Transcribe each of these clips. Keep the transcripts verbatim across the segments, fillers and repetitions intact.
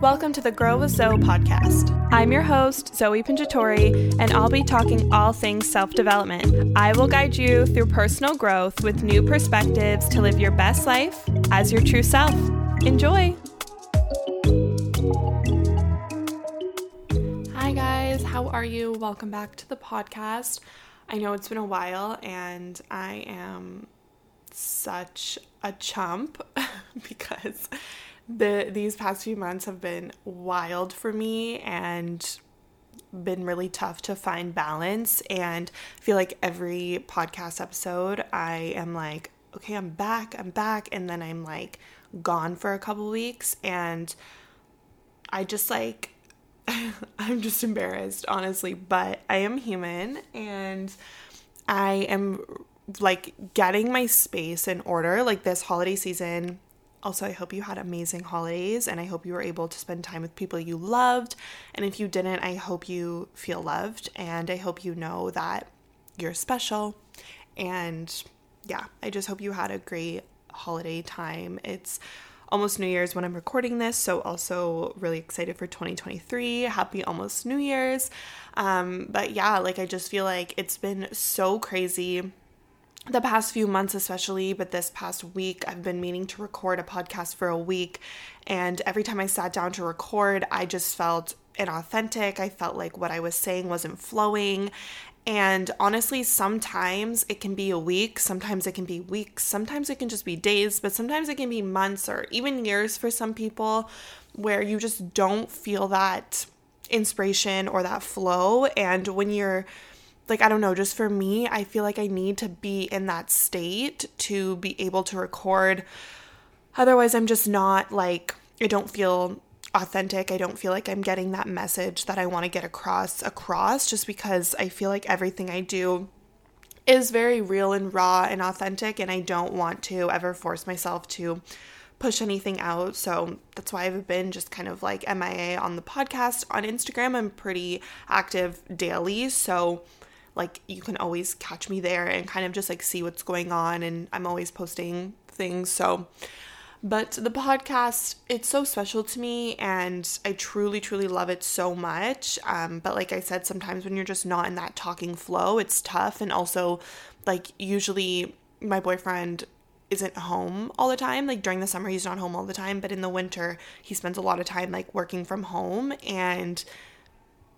Welcome to the Grow with Zoe podcast. I'm your host, Zoe Pinjatori, and I'll be talking all things self-development. I will guide you through personal growth with new perspectives to live your best life as your true self. Enjoy! Hi guys, how are you? Welcome back to the podcast. I know it's been a while and I am such a chump because The, these past few months have been wild for me and been really tough to find balance. And I feel like every podcast episode, I am like, okay, I'm back, I'm back. And then I'm like gone for a couple weeks. And I just like, I'm just embarrassed, honestly, but I am human and I am like getting my space in order. Like this holiday season, also, I hope you had amazing holidays and I hope you were able to spend time with people you loved. And if you didn't, I hope you feel loved and I hope you know that you're special. And yeah, I just hope you had a great holiday time. It's almost New Year's when I'm recording this, so also really excited for twenty twenty-three. Happy almost New Year's. Um, but yeah, like I just feel like it's been so crazy the past few months especially, but this past week I've been meaning to record a podcast for a week, and every time I sat down to record, I just felt inauthentic. I felt like what I was saying wasn't flowing, and honestly, sometimes it can be a week, sometimes it can be weeks, sometimes it can just be days, but sometimes it can be months or even years for some people where you just don't feel that inspiration or that flow, and when you're Like, I don't know, just for me, I feel like I need to be in that state to be able to record. Otherwise, I'm just not like, I don't feel authentic. I don't feel like I'm getting that message that I want to get across, across just because I feel like everything I do is very real and raw and authentic. And I don't want to ever force myself to push anything out. So that's why I've been just kind of like M I A on the podcast. On Instagram, I'm pretty active daily. So like you can always catch me there and kind of just like see what's going on, and I'm always posting things. So, but the podcast, it's so special to me and I truly, truly love it so much. Um, but like I said, sometimes when you're just not in that talking flow, it's tough. And also like usually my boyfriend isn't home all the time. Like during the summer, he's not home all the time, but in the winter, he spends a lot of time like working from home. And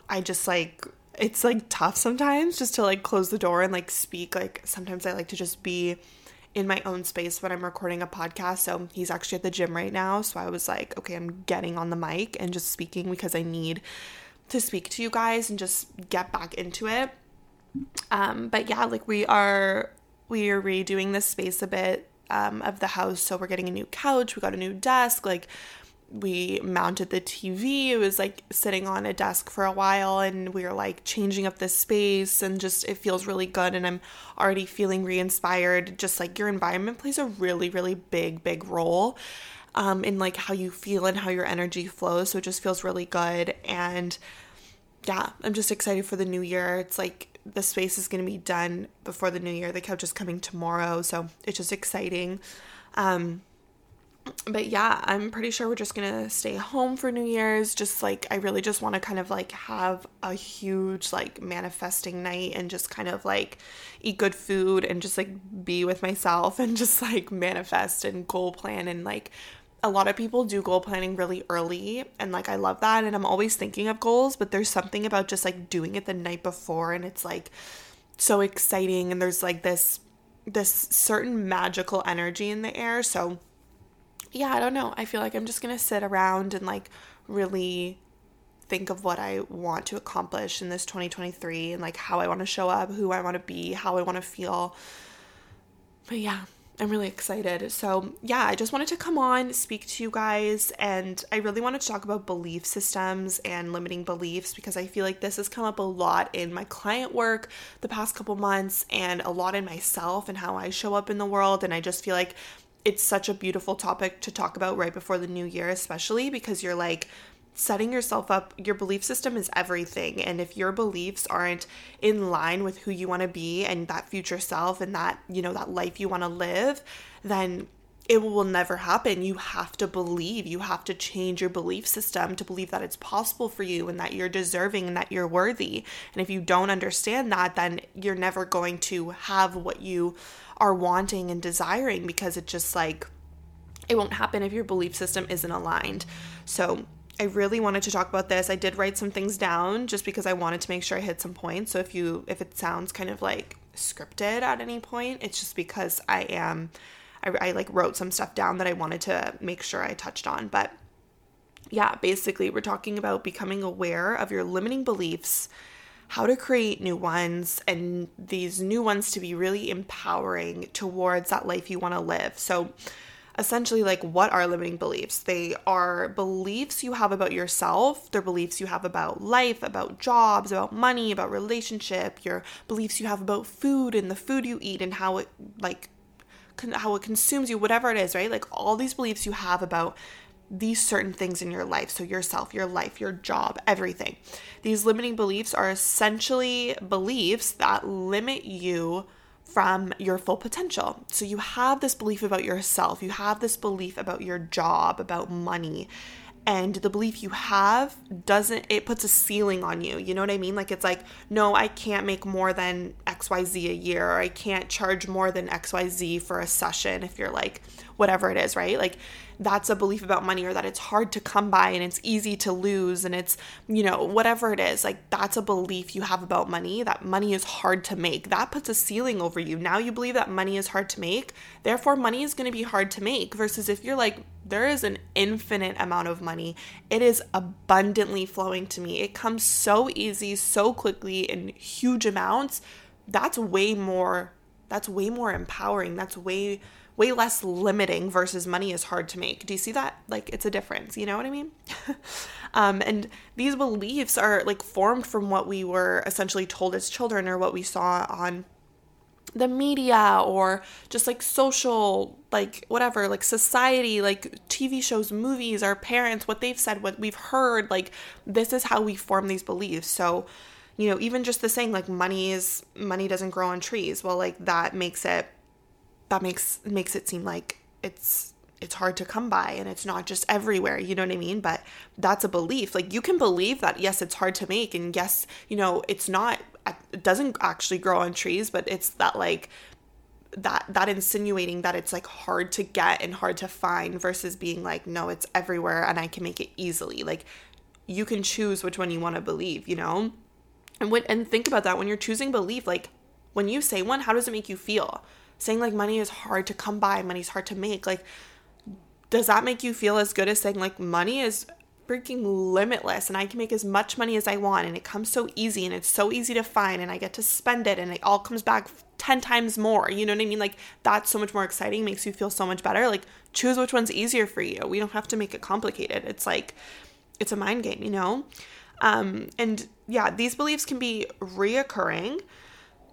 I just like, it's like tough sometimes just to like close the door and like speak. Like sometimes I like to just be in my own space when I'm recording a podcast. So he's actually at the gym right now. So I was like, okay, I'm getting on the mic and just speaking because I need to speak to you guys and just get back into it. Um, but yeah, like we are, we are redoing this space a bit um, of the house. So we're getting a new couch. We got a new desk. Like we mounted the T V. It was like sitting on a desk for a while, and we were like changing up the space, and just it feels really good, and I'm already feeling re-inspired. Just like your environment plays a really, really big, big role um, in like how you feel and how your energy flows. So it just feels really good. And yeah, I'm just excited for the new year. It's like the space is going to be done before the new year. The couch is coming tomorrow. So it's just exciting. Um, But yeah, I'm pretty sure we're just going to stay home for New Year's. Just like, I really just want to kind of like have a huge like manifesting night and just kind of like eat good food and just like be with myself and just like manifest and goal plan. And like a lot of people do goal planning really early, and like I love that. And I'm always thinking of goals, but there's something about just like doing it the night before, and it's like so exciting. And there's like this, this certain magical energy in the air. So yeah, I don't know. I feel like I'm just going to sit around and like really think of what I want to accomplish in this twenty twenty-three and like how I want to show up, who I want to be, how I want to feel. But yeah, I'm really excited. So yeah, I just wanted to come on, speak to you guys. And I really wanted to talk about belief systems and limiting beliefs, because I feel like this has come up a lot in my client work the past couple months, and a lot in myself and how I show up in the world. And I just feel like it's such a beautiful topic to talk about right before the new year, especially because you're like setting yourself up. Your belief system is everything. And if your beliefs aren't in line with who you want to be and that future self and that, you know, that life you want to live, then it will never happen. You have to believe. You have to change your belief system to believe that it's possible for you and that you're deserving and that you're worthy. And if you don't understand that, then you're never going to have what you are wanting and desiring, because it just like, it won't happen if your belief system isn't aligned. So I really wanted to talk about this. I did write some things down just because I wanted to make sure I hit some points. So if you, if it sounds kind of like scripted at any point, it's just because I am... I, I like wrote some stuff down that I wanted to make sure I touched on. But yeah, basically we're talking about becoming aware of your limiting beliefs, how to create new ones, and these new ones to be really empowering towards that life you want to live. So essentially, like, what are limiting beliefs? They are beliefs you have about yourself. They're beliefs you have about life, about jobs, about money, about relationship, your beliefs you have about food and the food you eat and how it like how it consumes you, whatever it is, right? Like all these beliefs you have about these certain things in your life. So yourself, your life, your job, everything. These limiting beliefs are essentially beliefs that limit you from your full potential. So you have this belief about yourself, you have this belief about your job, about money, and the belief you have doesn't, it puts a ceiling on you. You know what I mean? Like, it's like, no, I can't make more than X Y Z a year, or I can't charge more than X Y Z for a session if you're like, whatever it is, right? Like, that's a belief about money, or that it's hard to come by and it's easy to lose and it's, you know, whatever it is. Like, that's a belief you have about money, that money is hard to make. That puts a ceiling over you. Now you believe that money is hard to make, therefore money is going to be hard to make, versus if you're like, there is an infinite amount of money. It is abundantly flowing to me. It comes so easy, so quickly, in huge amounts. That's way more, that's way more empowering. That's way, way less limiting versus money is hard to make. Do you see that? Like, it's a difference. You know what I mean? um, and these beliefs are like formed from what we were essentially told as children, or what we saw on the media, or just like social, like whatever, like society, like T V shows, movies, our parents, what they've said, what we've heard. Like, this is how we form these beliefs. So, you know, even just the saying like money is, money doesn't grow on trees. Well, like that makes it, that makes, makes it seem like it's, it's hard to come by and it's not just everywhere. You know what I mean? But that's a belief. Like, you can believe that, yes, it's hard to make. And yes, you know, it's not, it doesn't actually grow on trees, but it's that like, that, that insinuating that it's like hard to get and hard to find, versus being like, no, it's everywhere and I can make it easily. Like, you can choose which one you want to believe, you know? And when, and think about that when you're choosing belief. Like, when you say one, how does it make you feel? Saying like money is hard to come by, money's hard to make. Like, does that make you feel as good as saying like money is freaking limitless and I can make as much money as I want and it comes so easy and it's so easy to find and I get to spend it and it all comes back ten times more? You know what I mean? Like, that's so much more exciting, makes you feel so much better. Like, choose which one's easier for you. We don't have to make it complicated. It's like, it's a mind game, you know? Um, and yeah, these beliefs can be reoccurring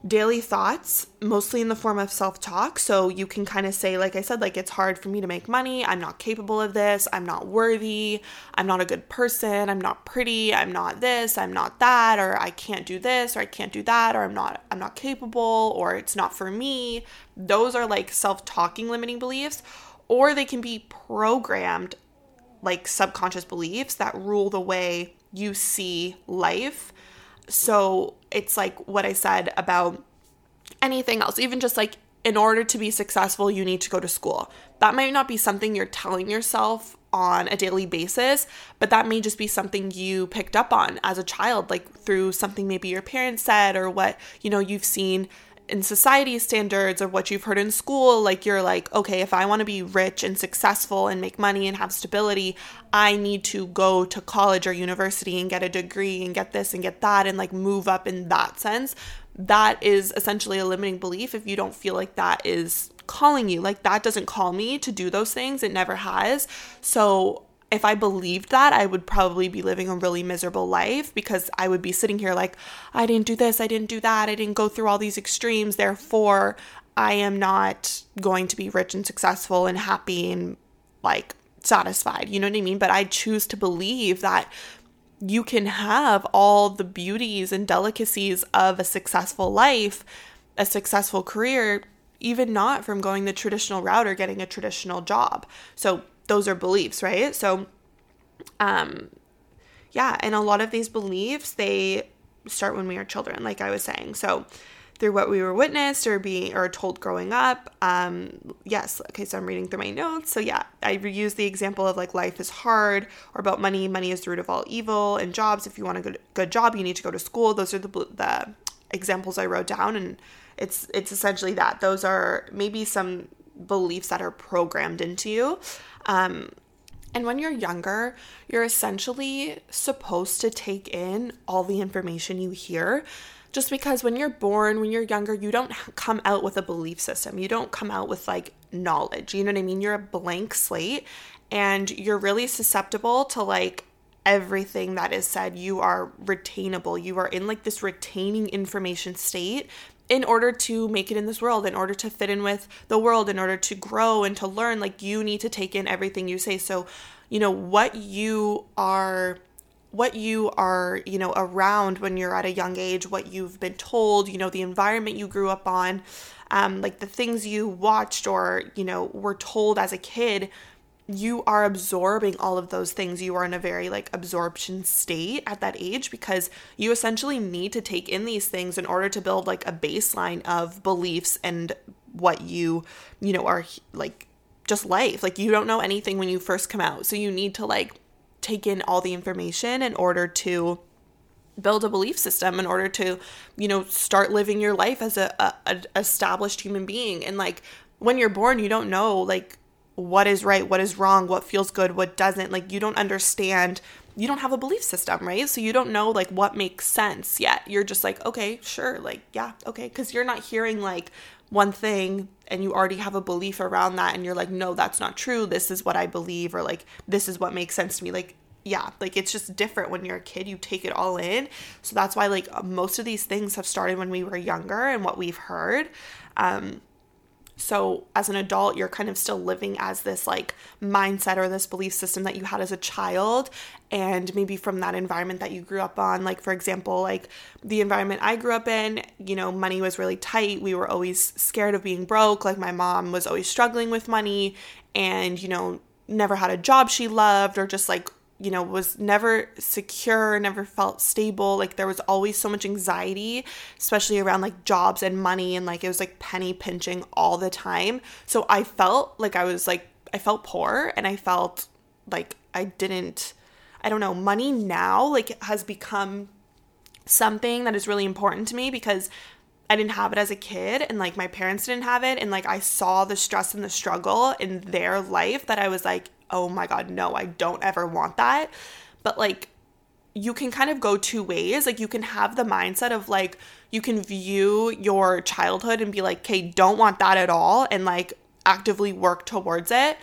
daily thoughts, mostly in the form of self-talk. So you can kind of say, like I said, like, it's hard for me to make money. I'm not capable of this. I'm not worthy. I'm not a good person. I'm not pretty. I'm not this. I'm not that. Or I can't do this, or I can't do that. Or I'm not, I'm not capable, or it's not for me. Those are like self-talking limiting beliefs, or they can be programmed, like subconscious beliefs that rule the way you see life. So it's like what I said about anything else, even just like, in order to be successful, you need to go to school. That might not be something you're telling yourself on a daily basis, but that may just be something you picked up on as a child, like through something maybe your parents said, or what, you know, you've seen in society standards, or what you've heard in school. Like, you're like, okay, if I want to be rich and successful and make money and have stability, I need to go to college or university and get a degree and get this and get that and like move up in that sense. That is essentially a limiting belief if you don't feel like that is calling you. Like, that doesn't call me to do those things. It never has. So if I believed that, I would probably be living a really miserable life, because I would be sitting here like, I didn't do this, I didn't do that, I didn't go through all these extremes, therefore I am not going to be rich and successful and happy and like satisfied. You know what I mean? But I choose to believe that you can have all the beauties and delicacies of a successful life, a successful career, even not from going the traditional route or getting a traditional job. So those are beliefs, right? So, um, yeah. And a lot of these beliefs, they start when we are children, like I was saying. So through what we were witnessed or being, or told growing up. Um, yes. Okay. So I'm reading through my notes. So yeah, I use the example of like life is hard, or about money. Money is the root of all evil, and jobs. If you want a good, good job, you need to go to school. Those are the, the examples I wrote down, and it's, it's essentially that. Those are maybe some beliefs that are programmed into you. Um, And when you're younger, you're essentially supposed to take in all the information you hear, just because when you're born, when you're younger, you don't come out with a belief system. You don't come out with like knowledge. You know what I mean? You're a blank slate, and you're really susceptible to like everything that is said. You are retainable. You are in like this retaining information state in order to make it in this world, in order to fit in with the world, in order to grow and to learn. Like, you need to take in everything you say. So, you know, what you are, what you are, you know, around when you're at a young age, what you've been told, you know, the environment you grew up on, um, like the things you watched or, you know, were told as a kid, you are absorbing all of those things. You are in a very like absorption state at that age, because you essentially need to take in these things in order to build like a baseline of beliefs and what you, you know, are like just life. Like, you don't know anything when you first come out. So you need to like take in all the information in order to build a belief system, in order to, you know, start living your life as a, a, a established human being. And like, when you're born, you don't know like what is right, what is wrong, what feels good, what doesn't. Like, you don't understand, you don't have a belief system, right? So you don't know like what makes sense yet. You're just like, okay, sure. Like, yeah, okay. 'Cause you're not hearing like one thing and you already have a belief around that. And you're like, no, that's not true. This is what I believe. Or like, this is what makes sense to me. Like, yeah, like it's just different when you're a kid, you take it all in. So that's why like most of these things have started when we were younger and what we've heard. Um, So as an adult, you're kind of still living as this like mindset or this belief system that you had as a child, and maybe from that environment that you grew up on. Like, for example, like the environment I grew up in, you know, money was really tight. We were always scared of being broke. Like, my mom was always struggling with money, and, you know, never had a job she loved, or just like, you know, was never secure, never felt stable. Like, there was always so much anxiety, especially around like jobs and money. And like, it was like penny pinching all the time. So I felt like I was like, I felt poor, and I felt like I didn't, I don't know, money now like has become something that is really important to me, because I didn't have it as a kid, and like my parents didn't have it. And like, I saw the stress and the struggle in their life that I was like, oh my God, no, I don't ever want that. But like, you can kind of go two ways. Like, you can have the mindset of like, you can view your childhood and be like, okay, don't want that at all, and like actively work towards it.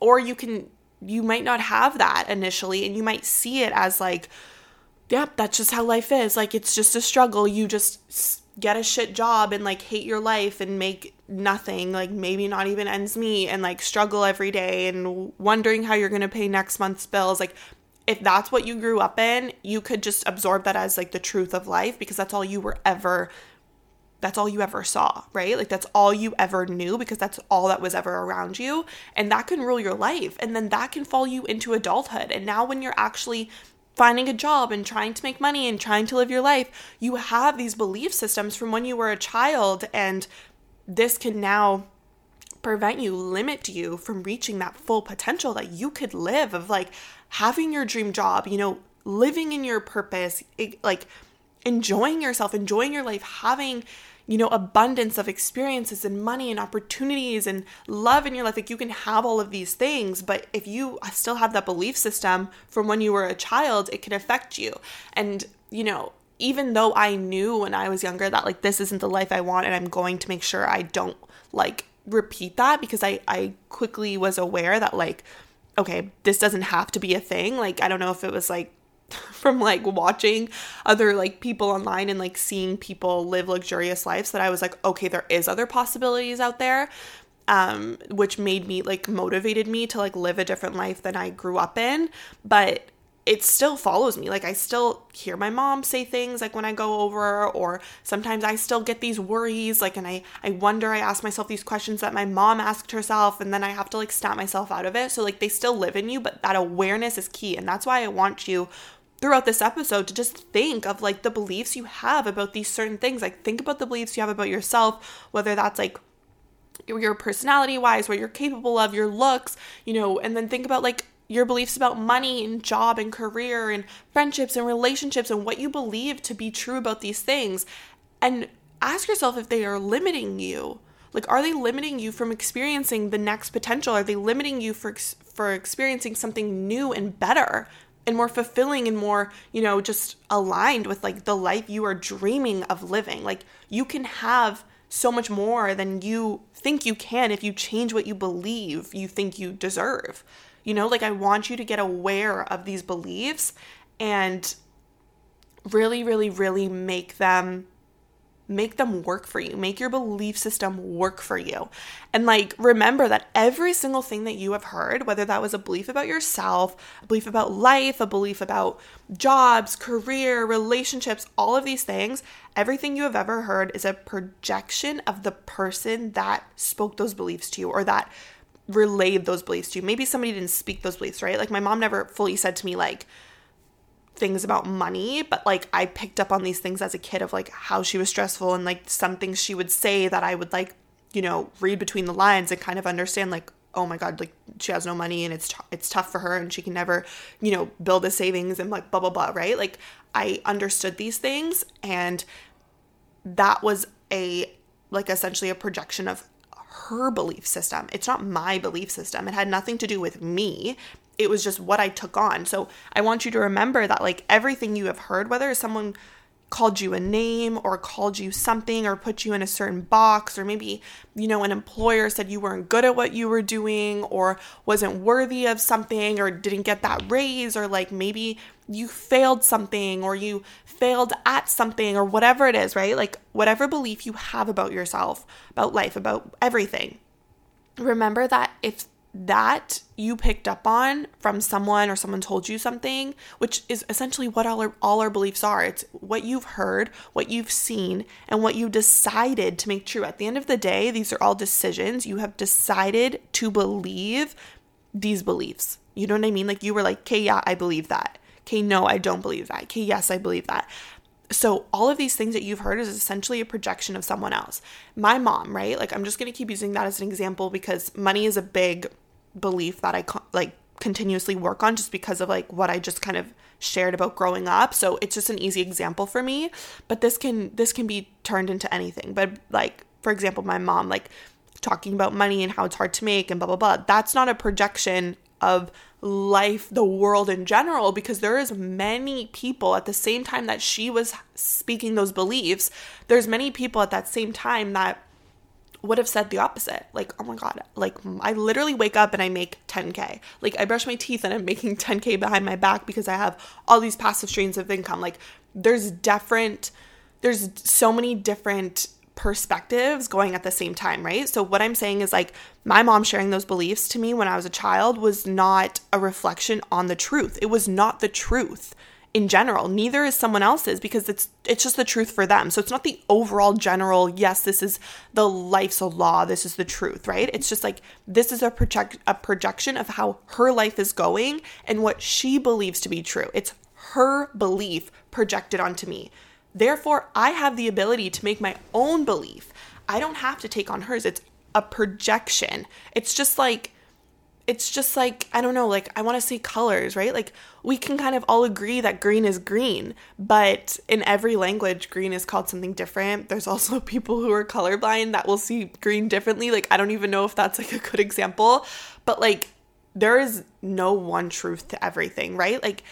Or you can, you might not have that initially, and you might see it as like, yep, yeah, that's just how life is. Like, it's just a struggle. You just get a shit job and like hate your life and make nothing, like maybe not even ends meet, and like struggle every day and wondering how you're going to pay next month's bills. Like, if that's what you grew up in, you could just absorb that as like the truth of life, because that's all you were ever, that's all you ever saw, right? Like, that's all you ever knew, because that's all that was ever around you. And that can rule your life. And then that can follow you into adulthood. And now when you're actually finding a job and trying to make money and trying to live your life, you have these belief systems from when you were a child, and this can now prevent you, limit you from reaching that full potential that you could live, of like having your dream job, you know, living in your purpose, like enjoying yourself, enjoying your life, having, you know, abundance of experiences and money and opportunities and love in your life. Like, you can have all of these things, but if you still have that belief system from when you were a child, it can affect you. And, you know, even though I knew when I was younger that like, this isn't the life I want, and I'm going to make sure I don't like repeat that, because I, I quickly was aware that like, okay, this doesn't have to be a thing. Like, I don't know if it was like from like watching other like people online and like seeing people live luxurious lives, that I was like, okay, there is other possibilities out there, um, which made me like motivated me to like live a different life than I grew up in. But it still follows me. Like, I still hear my mom say things, like, when I go over, or sometimes I still get these worries, like, and I, I wonder, I ask myself these questions that my mom asked herself, and then I have to, like, snap myself out of it. So, like, they still live in you, but that awareness is key. And that's why I want you throughout this episode to just think of, like, the beliefs you have about these certain things. Like, think about the beliefs you have about yourself, whether that's, like, your personality wise, what you're capable of, your looks, you know, and then think about, like, your beliefs about money and job and career and friendships and relationships and what you believe to be true about these things. And ask yourself if they are limiting you. Like, are they limiting you from experiencing the next potential? Are they limiting you for for experiencing something new and better and more fulfilling and more, you know, just aligned with, like, the life you are dreaming of living? Like, you can have so much more than you think you can if you change what you believe you think you deserve. You know, like, I want you to get aware of these beliefs and really, really, really make them, make them work for you. Make your belief system work for you. And, like, remember that every single thing that you have heard, whether that was a belief about yourself, a belief about life, a belief about jobs, career, relationships, all of these things, everything you have ever heard is a projection of the person that spoke those beliefs to you, or that relayed those beliefs to you. Maybe somebody didn't speak those beliefs, right? Like, my mom never fully said to me, like, things about money, but, like, I picked up on these things as a kid of, like, how she was stressful, and, like, some things she would say that I would, like, you know, read between the lines and kind of understand, like, oh my God, like, she has no money and it's t- it's tough for her and she can never, you know, build a savings and, like, blah, blah, blah, right? Like, I understood these things, and that was a, like, essentially a projection of her belief system. It's not my belief system. It had nothing to do with me. It was just what I took on. So I want you to remember that, like, everything you have heard, whether someone called you a name or called you something or put you in a certain box, or maybe, you know, an employer said you weren't good at what you were doing or wasn't worthy of something or didn't get that raise, or, like, maybe you failed something or you failed at something or whatever it is, right? Like, whatever belief you have about yourself, about life, about everything, remember that if that you picked up on from someone or someone told you something, which is essentially what all our, all our beliefs are. It's what you've heard, what you've seen, and what you decided to make true. At the end of the day, these are all decisions. You have decided to believe these beliefs. You know what I mean? Like, you were like, okay, yeah, I believe that. Okay, no, I don't believe that. Okay, yes, I believe that. So all of these things that you've heard is essentially a projection of someone else. My mom, right? Like, I'm just going to keep using that as an example because money is a big belief that I like continuously work on just because of, like, what I just kind of shared about growing up. So it's just an easy example for me, but this can, this can be turned into anything. But, like, for example, my mom, like, talking about money and how it's hard to make and blah, blah, blah. That's not a projection of life, the world in general, because there is many people at the same time that she was speaking those beliefs. There's many people at that same time that would have said the opposite. Like, oh my God, like, I literally wake up and I make ten K. Like, I brush my teeth and I'm making ten K behind my back because I have all these passive streams of income. Like, there's different, there's so many different perspectives going at the same time, right? So what I'm saying is, like, my mom sharing those beliefs to me when I was a child was not a reflection on the truth. It was not the truth in general. Neither is someone else's, because it's it's just the truth for them. So it's not the overall general, yes, this is the life's a law, this is the truth, right? It's just like, this is a project a projection of how her life is going and what she believes to be true. It's her belief projected onto me. Therefore, I have the ability to make my own belief. I don't have to take on hers. It's a projection. It's just like, it's just like, I don't know, like, I want to say colors, right? Like, we can kind of all agree that green is green, but in every language, green is called something different. There's also people who are colorblind that will see green differently. Like, I don't even know if that's, like, a good example, but, like, there is no one truth to everything, right? Like,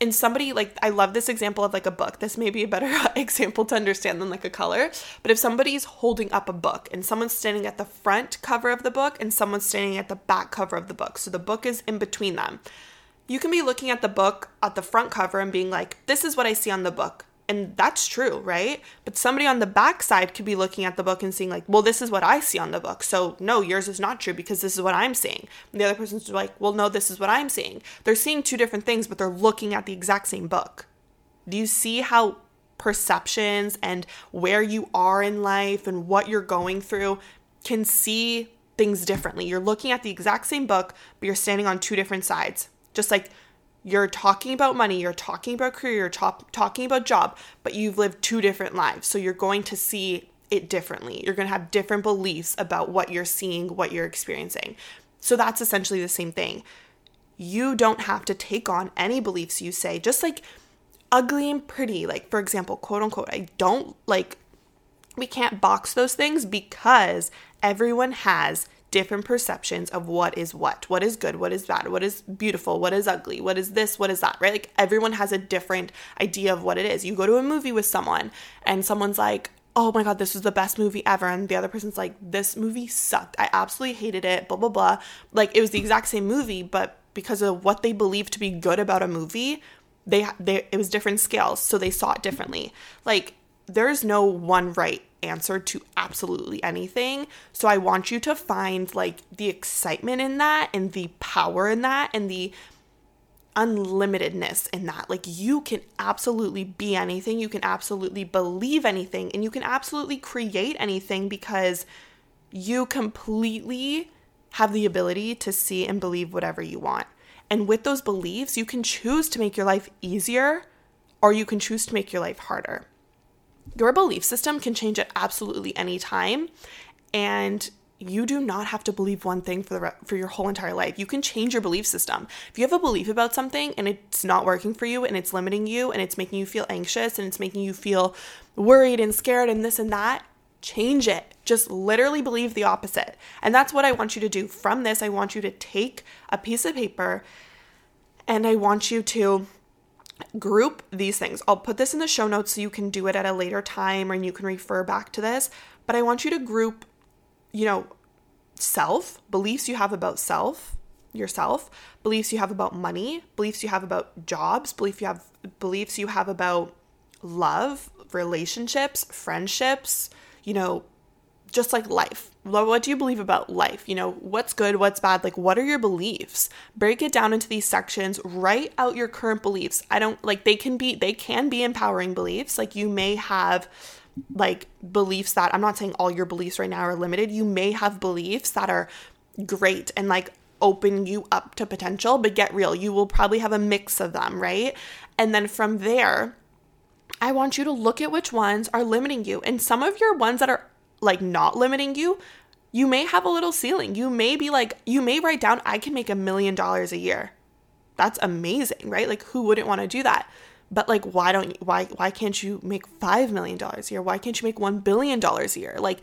and somebody, like, I love this example of, like, a book. This may be a better example to understand than, like, a color. But if somebody's holding up a book and someone's standing at the front cover of the book and someone's standing at the back cover of the book, so the book is in between them, you can be looking at the book at the front cover and being like, this is what I see on the book. And that's true, right? But somebody on the backside could be looking at the book and seeing like, well, this is what I see on the book. So no, yours is not true because this is what I'm seeing. And the other person's like, well, no, this is what I'm seeing. They're seeing two different things, but they're looking at the exact same book. Do you see how perceptions and where you are in life and what you're going through can see things differently? You're looking at the exact same book, but you're standing on two different sides. Just like you're talking about money, you're talking about career, you're talk- talking about job, but you've lived two different lives. So you're going to see it differently. You're going to have different beliefs about what you're seeing, what you're experiencing. So that's essentially the same thing. You don't have to take on any beliefs you say, just like ugly and pretty. Like, for example, quote unquote, I don't like, we can't box those things because everyone has different perceptions of what is what, what is good, what is bad, what is beautiful, what is ugly, what is this, what is that, right? Like everyone has a different idea of what it is. You go to a movie with someone and someone's like, oh my God, this was the best movie ever. And the other person's like, this movie sucked. I absolutely hated it, blah, blah, blah. Like it was the exact same movie, but because of what they believe to be good about a movie, they, they it was different scales. So they saw it differently. Like there's no one right answer to absolutely anything. So I want you to find like the excitement in that and the power in that and the unlimitedness in that. Like you can absolutely be anything. You can absolutely believe anything and you can absolutely create anything because you completely have the ability to see and believe whatever you want. And with those beliefs, you can choose to make your life easier or you can choose to make your life harder. Your belief system can change at absolutely any time, and you do not have to believe one thing for the re- for your whole entire life. You can change your belief system. If you have a belief about something and it's not working for you and it's limiting you and it's making you feel anxious and it's making you feel worried and scared and this and that, change it. Just literally believe the opposite. And that's what I want you to do. From this, I want you to take a piece of paper and I want you to group these things. I'll put this in the show notes so you can do it at a later time and you can refer back to this. But I want you to group, you know, self, beliefs you have about self, yourself, beliefs you have about money, beliefs you have about jobs, beliefs you have beliefs you have about love, relationships, friendships, you know, just like life. What do you believe about life? You know, what's good, what's bad? Like, what are your beliefs? Break it down into these sections, write out your current beliefs. I don't like, they can be, they can be empowering beliefs. Like you may have like beliefs that, I'm not saying all your beliefs right now are limited. You may have beliefs that are great and like open you up to potential, but get real, you will probably have a mix of them, right? And then from there, I want you to look at which ones are limiting you. And some of your ones that are like not limiting you, you may have a little ceiling. You may be like, you may write down, I can make a million dollars a year. That's amazing, right? Like who wouldn't want to do that? But like, why don't you, why, why can't you make five million dollars a year? Why can't you make one billion dollars a year? Like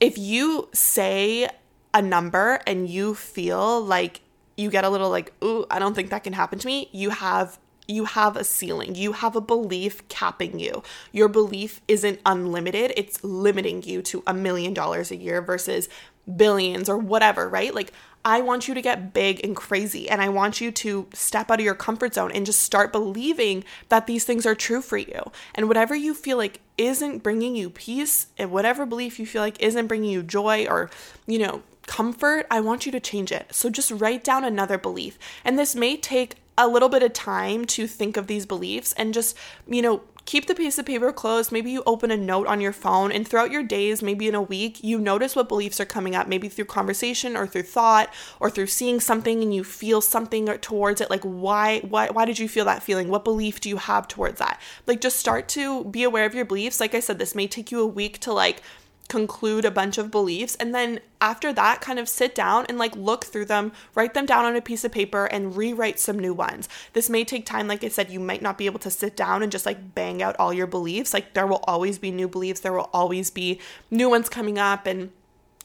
if you say a number and you feel like you get a little like, ooh, I don't think that can happen to me. You have You have a ceiling. You have a belief capping you. Your belief isn't unlimited. It's limiting you to a million dollars a year versus billions or whatever, right? Like I want you to get big and crazy and I want you to step out of your comfort zone and just start believing that these things are true for you. And whatever you feel like isn't bringing you peace and whatever belief you feel like isn't bringing you joy or, you know, comfort, I want you to change it. So just write down another belief. And this may take a little bit of time to think of these beliefs and just, you know, keep the piece of paper closed. Maybe you open a note on your phone and throughout your days, maybe in a week, you notice what beliefs are coming up, maybe through conversation or through thought or through seeing something and you feel something towards it. Like why, why, why did you feel that feeling? What belief do you have towards that? Like just start to be aware of your beliefs. Like I said, this may take you a week to like conclude a bunch of beliefs. And then after that, kind of sit down and like look through them, write them down on a piece of paper and rewrite some new ones. This may take time. Like I said, you might not be able to sit down and just like bang out all your beliefs. Like there will always be new beliefs. There will always be new ones coming up and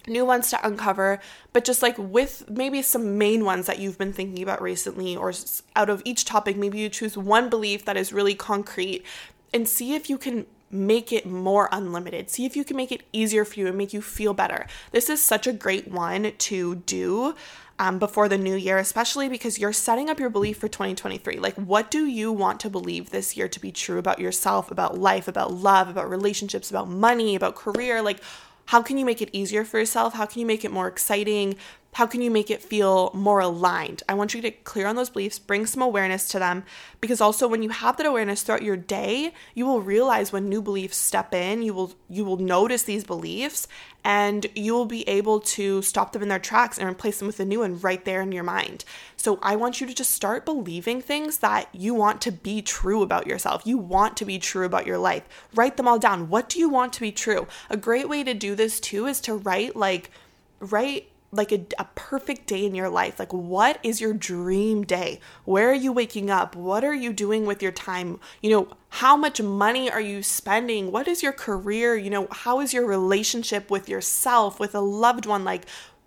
new ones to uncover, but just like with maybe some main ones that you've been thinking about recently, or out of each topic, maybe you choose one belief that is really concrete and see if you can make it more unlimited. See if you can make it easier for you and make you feel better. This is such a great one to do um, before the new year, especially because you're setting up your belief for twenty twenty-three. Like, what do you want to believe this year to be true about yourself, about life, about love, about relationships, about money, about career? Like, how can you make it easier for yourself? How can you make it more exciting? How can you make it feel more aligned? I want you to get clear on those beliefs, bring some awareness to them, because also when you have that awareness throughout your day, you will realize when new beliefs step in, you will you will notice these beliefs and you will be able to stop them in their tracks and replace them with a new one right there in your mind. So I want you to just start believing things that you want to be true about yourself. You want to be true about your life. Write them all down. What do you want to be true? A great way to do this too is to write like, write like a, a perfect day in your life. Like, what is your dream day? Where are you waking up? What are you doing with your time? You know, how much money are you spending? What is your career? You know, how is your relationship with yourself, with a loved one? Like,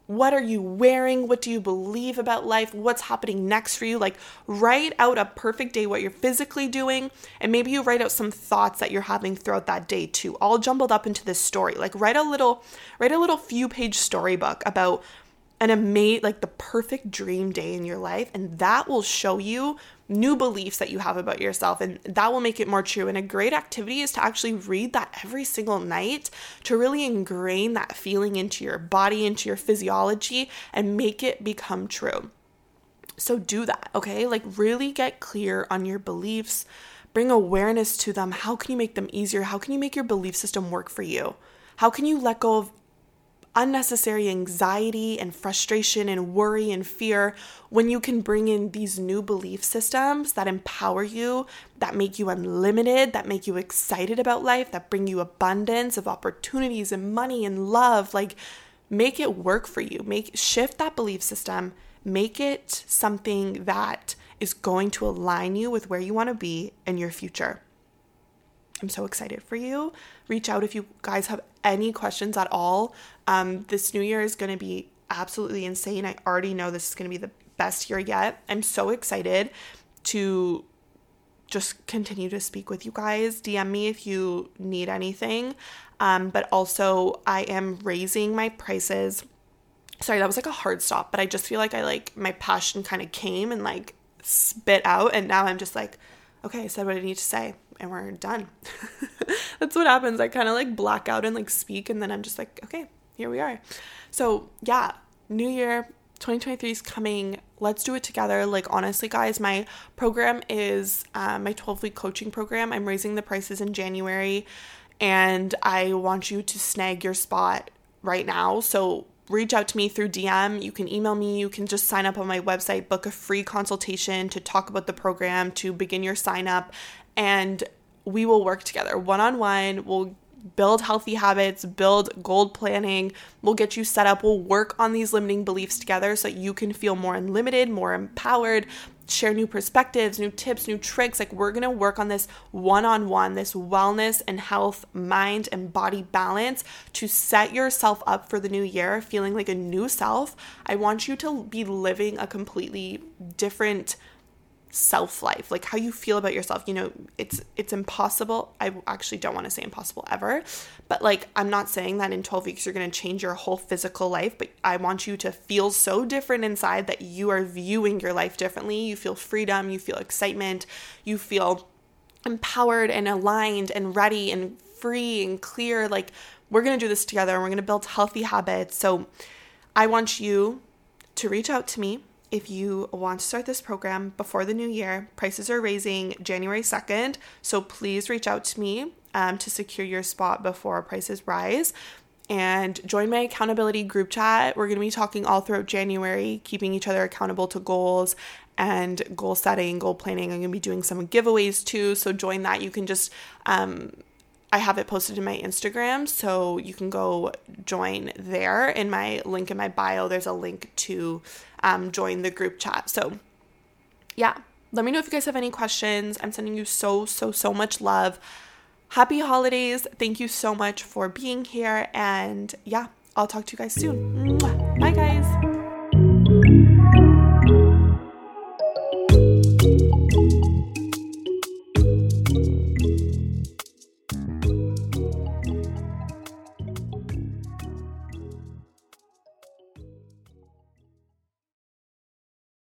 what are you wearing? What do you believe about life? What's happening next for you? Like, write out a perfect day, what you're physically doing. And maybe you write out some thoughts that you're having throughout that day too, all jumbled up into this story. Like, write a little, write a little few page storybook about an amazing, like the perfect dream day in your life. And that will show you new beliefs that you have about yourself. And that will make it more true. And a great activity is to actually read that every single night to really ingrain that feeling into your body, into your physiology, and make it become true. So do that, okay? Like, really get clear on your beliefs, bring awareness to them. How can you make them easier? How can you make your belief system work for you? How can you let go of unnecessary anxiety and frustration and worry and fear when you can bring in these new belief systems that empower you, that make you unlimited, that make you excited about life, that bring you abundance of opportunities and money and love? Like, make it work for you. Make shift that belief system, make it something that is going to align you with where you want to be in your future. I'm so excited for you. Reach out if you guys have any questions at all. Um, this new year is going to be absolutely insane. I already know this is going to be the best year yet. I'm so excited to just continue to speak with you guys. D M me if you need anything. Um, but also, I am raising my prices. Sorry, that was like a hard stop, but I just feel like I like my passion kind of came and like spit out. And now I'm just like, okay, I said what I need to say. And we're done. That's what happens. I kind of like black out and like speak, and then I'm just like, okay, here we are. So yeah, new year, twenty twenty-three is coming. Let's do it together. Like, honestly, guys, my program is uh, my twelve-week coaching program. I'm raising the prices in January, and I want you to snag your spot right now. So reach out to me through D M. You can email me. You can just sign up on my website, book a free consultation to talk about the program, to begin your sign up. And we will work together one-on-one. We'll build healthy habits, build goal planning. We'll get you set up. We'll work on these limiting beliefs together so that you can feel more unlimited, more empowered, share new perspectives, new tips, new tricks. Like, we're going to work on this one-on-one, this wellness and health, mind and body balance to set yourself up for the new year, feeling like a new self. I want you to be living a completely different self-life, like how you feel about yourself. You know, it's it's impossible. I actually don't want to say impossible ever, but like, I'm not saying that in twelve weeks you're going to change your whole physical life, but I want you to feel so different inside that you are viewing your life differently. You feel freedom, you feel excitement, you feel empowered and aligned and ready and free and clear. Like, we're going to do this together, and we're going to build healthy habits. So I want you to reach out to me if you want to start this program before the new year. Prices are raising January second, so please reach out to me um, to secure your spot before prices rise. And join my accountability group chat. We're going to be talking all throughout January, keeping each other accountable to goals and goal setting, goal planning. I'm going to be doing some giveaways too, so join that. You can just... Um, I have it posted in my Instagram, so you can go join there. In my link in my bio, there's a link to um, join the group chat. So yeah, let me know if you guys have any questions. I'm sending you so, so, so much love. Happy holidays. Thank you so much for being here. And yeah, I'll talk to you guys soon. Bye, guys.